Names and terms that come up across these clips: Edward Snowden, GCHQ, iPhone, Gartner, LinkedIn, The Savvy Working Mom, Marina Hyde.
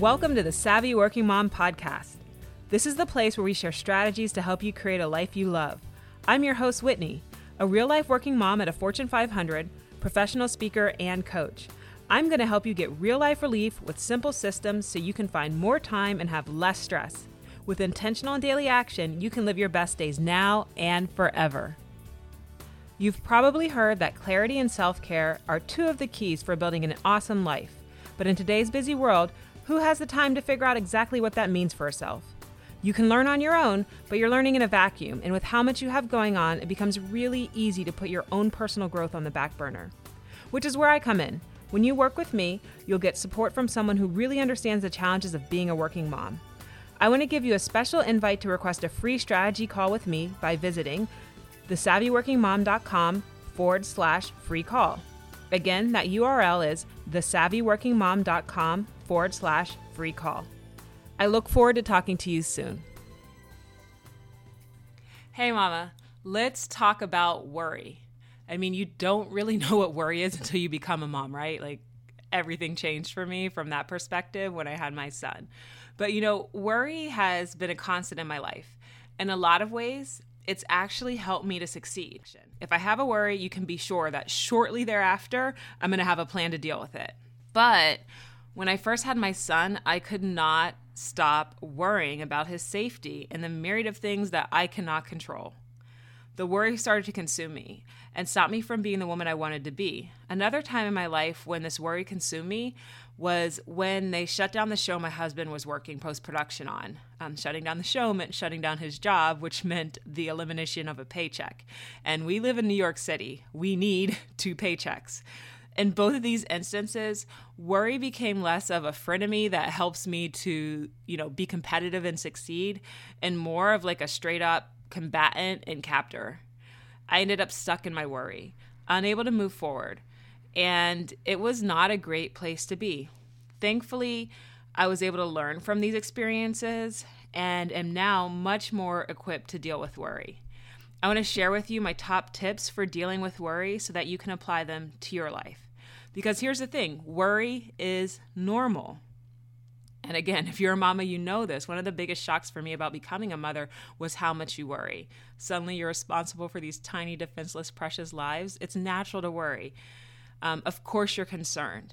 Welcome to the Savvy Working Mom podcast. This is the place where we share strategies to help you create a life you love. I'm your host, Whitney, a real-life working mom at a Fortune 500, professional speaker, and coach. I'm going to help you get real-life relief with simple systems so you can find more time and have less stress. With intentional and daily action, you can live your best days now and forever. You've probably heard that clarity and self-care are two of the keys for building an awesome life. But in today's busy world, who has the time to figure out exactly what that means for herself? You can learn on your own, but you're learning in a vacuum, and with how much you have going on, it becomes really easy to put your own personal growth on the back burner, which is where I come in. When you work with me, you'll get support from someone who really understands the challenges of being a working mom. I want to give you a special invite to request a free strategy call with me by visiting thesavvyworkingmom.com/free call. Again, that URL is thesavvyworkingmom.com/free call. I look forward to talking to you soon. Hey, Mama, let's talk about worry. I mean, you don't really know what worry is until you become a mom, right? Like, everything changed for me from that perspective when I had my son. But, you know, worry has been a constant in my life. In a lot of ways, it's actually helped me to succeed. If I have a worry, you can be sure that shortly thereafter, I'm going to have a plan to deal with it. But when I first had my son, I could not stop worrying about his safety and the myriad of things that I cannot control. The worry started to consume me and stopped me from being the woman I wanted to be. Another time in my life when this worry consumed me was when they shut down the show my husband was working post-production on. Shutting down the show meant shutting down his job, which meant the elimination of a paycheck. And we live in New York City. We need two paychecks. In both of these instances, worry became less of a frenemy that helps me to, be competitive and succeed, and more of like a straight-up combatant and captor. I ended up stuck in my worry, unable to move forward, and it was not a great place to be. Thankfully, I was able to learn from these experiences and am now much more equipped to deal with worry. I want to share with you my top tips for dealing with worry so that you can apply them to your life. Because here's the thing, worry is normal. And again, if you're a mama, you know this. One of the biggest shocks for me about becoming a mother was how much you worry. Suddenly you're responsible for these tiny, defenseless, precious lives. It's natural to worry. Of course you're concerned.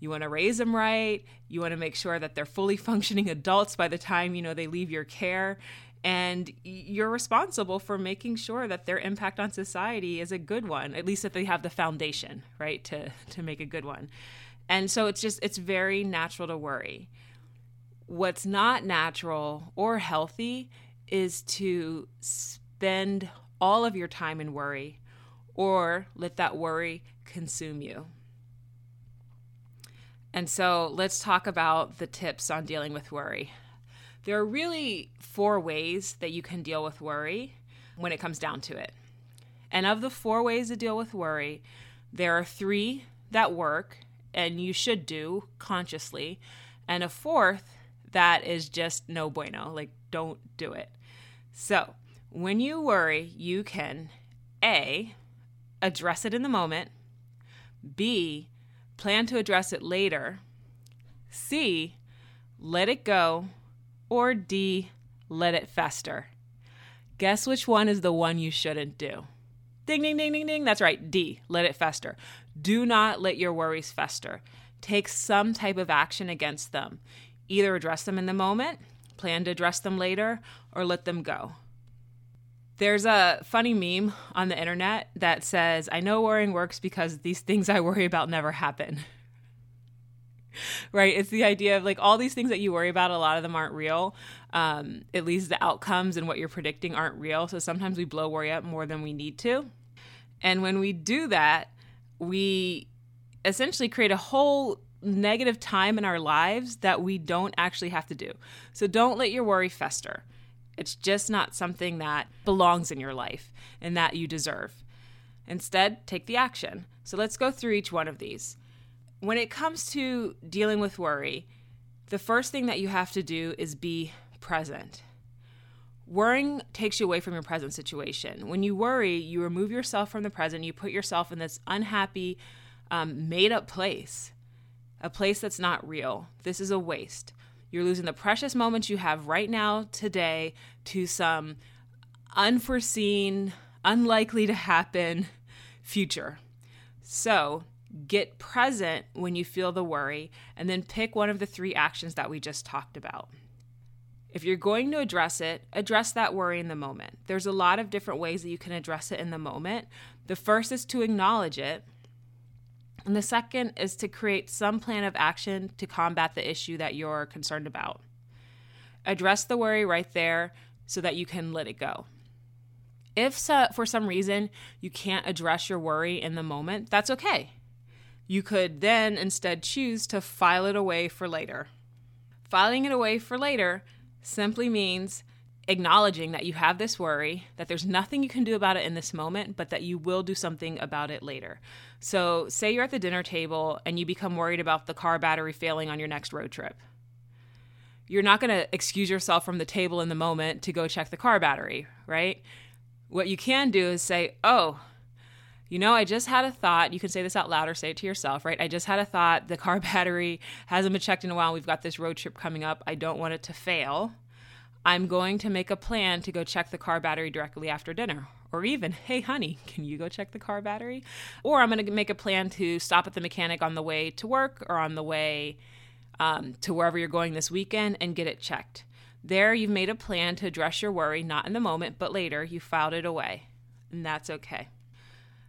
You want to raise them right. You want to make sure that they're fully functioning adults by the time, they leave your care. And you're responsible for making sure that their impact on society is a good one, at least that they have the foundation, right, to make a good one. And so it's very natural to worry. What's not natural or healthy is to spend all of your time in worry or let that worry consume you. And so let's talk about the tips on dealing with worry. There are really four ways that you can deal with worry when it comes down to it. And of the four ways to deal with worry, there are three that work and you should do consciously, and a fourth that is just no bueno, like don't do it. So when you worry, you can A, address it in the moment, B, plan to address it later, C, let it go, or D, let it fester. Guess which one is the one you shouldn't do? Ding, ding, ding, ding, ding. That's right, D, let it fester. Do not let your worries fester. Take some type of action against them. Either address them in the moment, plan to address them later, or let them go. There's a funny meme on the internet that says, I know worrying works because these things I worry about never happen. Right? It's the idea of like all these things that you worry about, a lot of them aren't real. At least the outcomes and what you're predicting aren't real. So sometimes we blow worry up more than we need to. And when we do that, we essentially create a whole negative time in our lives that we don't actually have to do. So don't let your worry fester. It's just not something that belongs in your life and that you deserve. Instead, take the action. So let's go through each one of these. When it comes to dealing with worry, the first thing that you have to do is be present. Worrying takes you away from your present situation. When you worry, you remove yourself from the present. You put yourself in this unhappy, made-up place. A place that's not real. This is a waste. You're losing the precious moments you have right now today to some unforeseen, unlikely to happen future. So get present when you feel the worry, and then pick one of the three actions that we just talked about. If you're going to address it, address that worry in the moment. There's a lot of different ways that you can address it in the moment. The first is to acknowledge it. And the second is to create some plan of action to combat the issue that you're concerned about. Address the worry right there so that you can let it go. If for some reason you can't address your worry in the moment, that's okay. You could then instead choose to file it away for later. Filing it away for later simply means acknowledging that you have this worry, that there's nothing you can do about it in this moment, but that you will do something about it later. So say you're at the dinner table and you become worried about the car battery failing on your next road trip. You're not going to excuse yourself from the table in the moment to go check the car battery, right? What you can do is say, oh, you know, I just had a thought. You can say this out loud or say it to yourself, right? I just had a thought. The car battery hasn't been checked in a while. We've got this road trip coming up. I don't want it to fail. I'm going to make a plan to go check the car battery directly after dinner. Or even, hey, honey, can you go check the car battery? Or I'm going to make a plan to stop at the mechanic on the way to work or on the way to wherever you're going this weekend and get it checked. There, you've made a plan to address your worry, not in the moment, but later. You filed it away, and that's okay.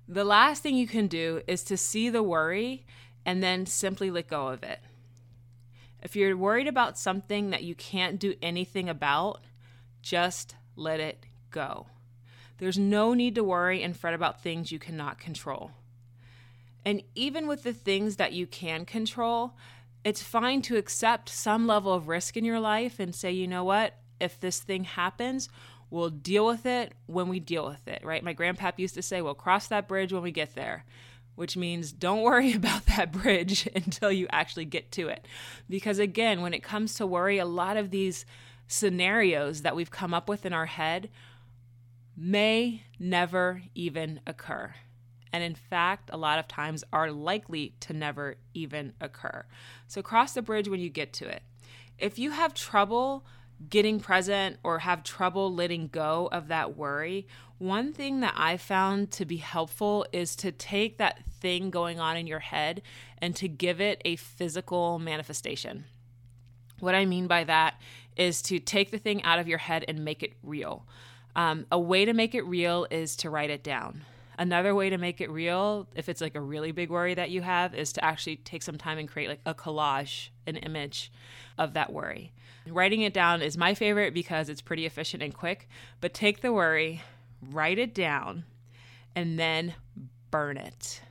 The last thing you can do is to see the worry and then simply let go of it. If you're worried about something that you can't do anything about, just let it go. There's no need to worry and fret about things you cannot control. And even with the things that you can control, it's fine to accept some level of risk in your life and say, you know what, if this thing happens, we'll deal with it when we deal with it, right? My grandpap used to say, we'll cross that bridge when we get there. Which means don't worry about that bridge until you actually get to it. Because again, when it comes to worry, a lot of these scenarios that we've come up with in our head may never even occur. And in fact, a lot of times are likely to never even occur. So cross the bridge when you get to it. If you have trouble getting present or have trouble letting go of that worry, one thing that I found to be helpful is to take that thing going on in your head and to give it a physical manifestation. What I mean by that is to take the thing out of your head and make it real. A way to make it real is to write it down. Another way to make it real, if it's like a really big worry that you have, is to actually take some time and create like a collage, an image of that worry. Writing it down is my favorite because it's pretty efficient and quick, but take the worry, write it down, and then burn it.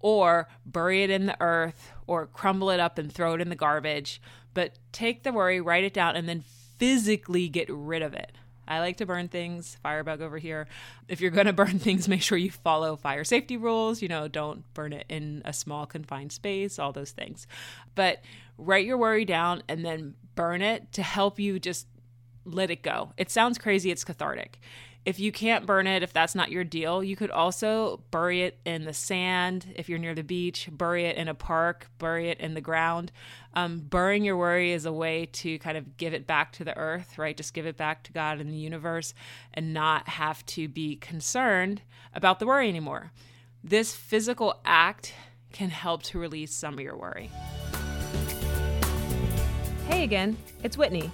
Or bury it in the earth or crumble it up and throw it in the garbage. But take the worry, write it down, and then physically get rid of it. I like to burn things, firebug over here. If you're going to burn things, make sure you follow fire safety rules. You know, don't burn it in a small confined space, all those things. But write your worry down and then burn it to help you just let it go. It sounds crazy. It's cathartic. If you can't burn it, if that's not your deal, you could also bury it in the sand. If you're near the beach, bury it in a park, bury it in the ground. Burying your worry is a way to kind of give it back to the earth, right? Just give it back to God and the universe and not have to be concerned about the worry anymore. This physical act can help to release some of your worry. Hey again, it's Whitney.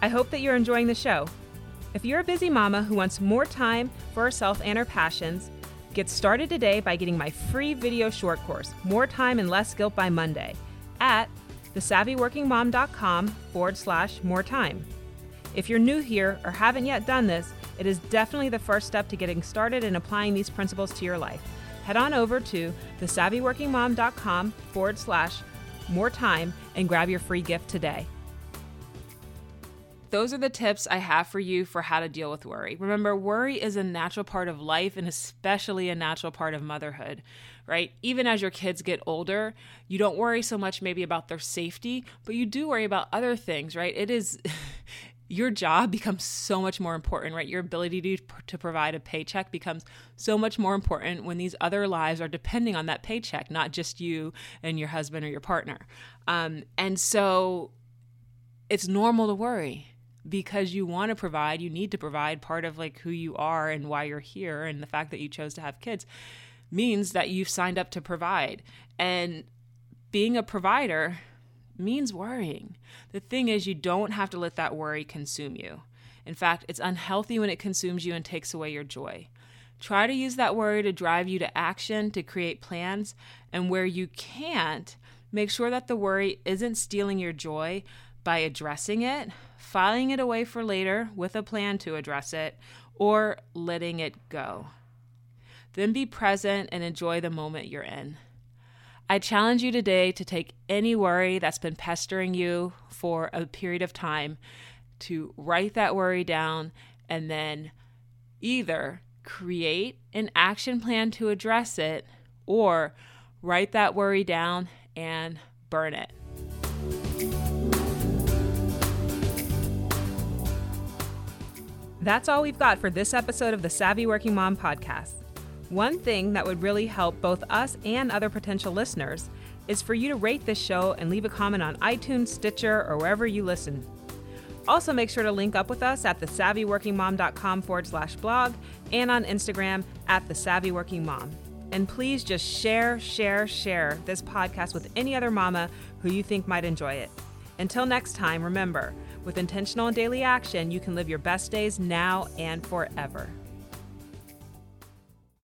I hope that you're enjoying the show. If you're a busy mama who wants more time for herself and her passions, get started today by getting my free video short course, More Time and Less Guilt by Monday, at thesavvyworkingmom.com/more time. If you're new here or haven't yet done this, it is definitely the first step to getting started and applying these principles to your life. Head on over to thesavvyworkingmom.com/more time and grab your free gift today. Those are the tips I have for you for how to deal with worry. Remember, worry is a natural part of life and especially a natural part of motherhood, right? Even as your kids get older, you don't worry so much maybe about their safety, but you do worry about other things, right? It is your job becomes so much more important, right? Your ability to provide a paycheck becomes so much more important when these other lives are depending on that paycheck, not just you and your husband or your partner. And so it's normal to worry because you want to provide, you need to provide. Part of like who you are and why you're here and the fact that you chose to have kids means that you've signed up to provide. And being a provider means worrying. The thing is, you don't have to let that worry consume you. In fact, it's unhealthy when it consumes you and takes away your joy. Try to use that worry to drive you to action, to create plans, and where you can't, make sure that the worry isn't stealing your joy by addressing it, filing it away for later with a plan to address it, or letting it go. Then be present and enjoy the moment you're in. I challenge you today to take any worry that's been pestering you for a period of time, to write that worry down, and then either create an action plan to address it, or write that worry down and burn it. That's all we've got for this episode of the Savvy Working Mom podcast. One thing that would really help both us and other potential listeners is for you to rate this show and leave a comment on iTunes, Stitcher, or wherever you listen. Also, make sure to link up with us at thesavvyworkingmom.com/blog and on Instagram at thesavvyworkingmom. And please just share this podcast with any other mama who you think might enjoy it. Until next time, remember, with intentional and daily action, you can live your best days now and forever.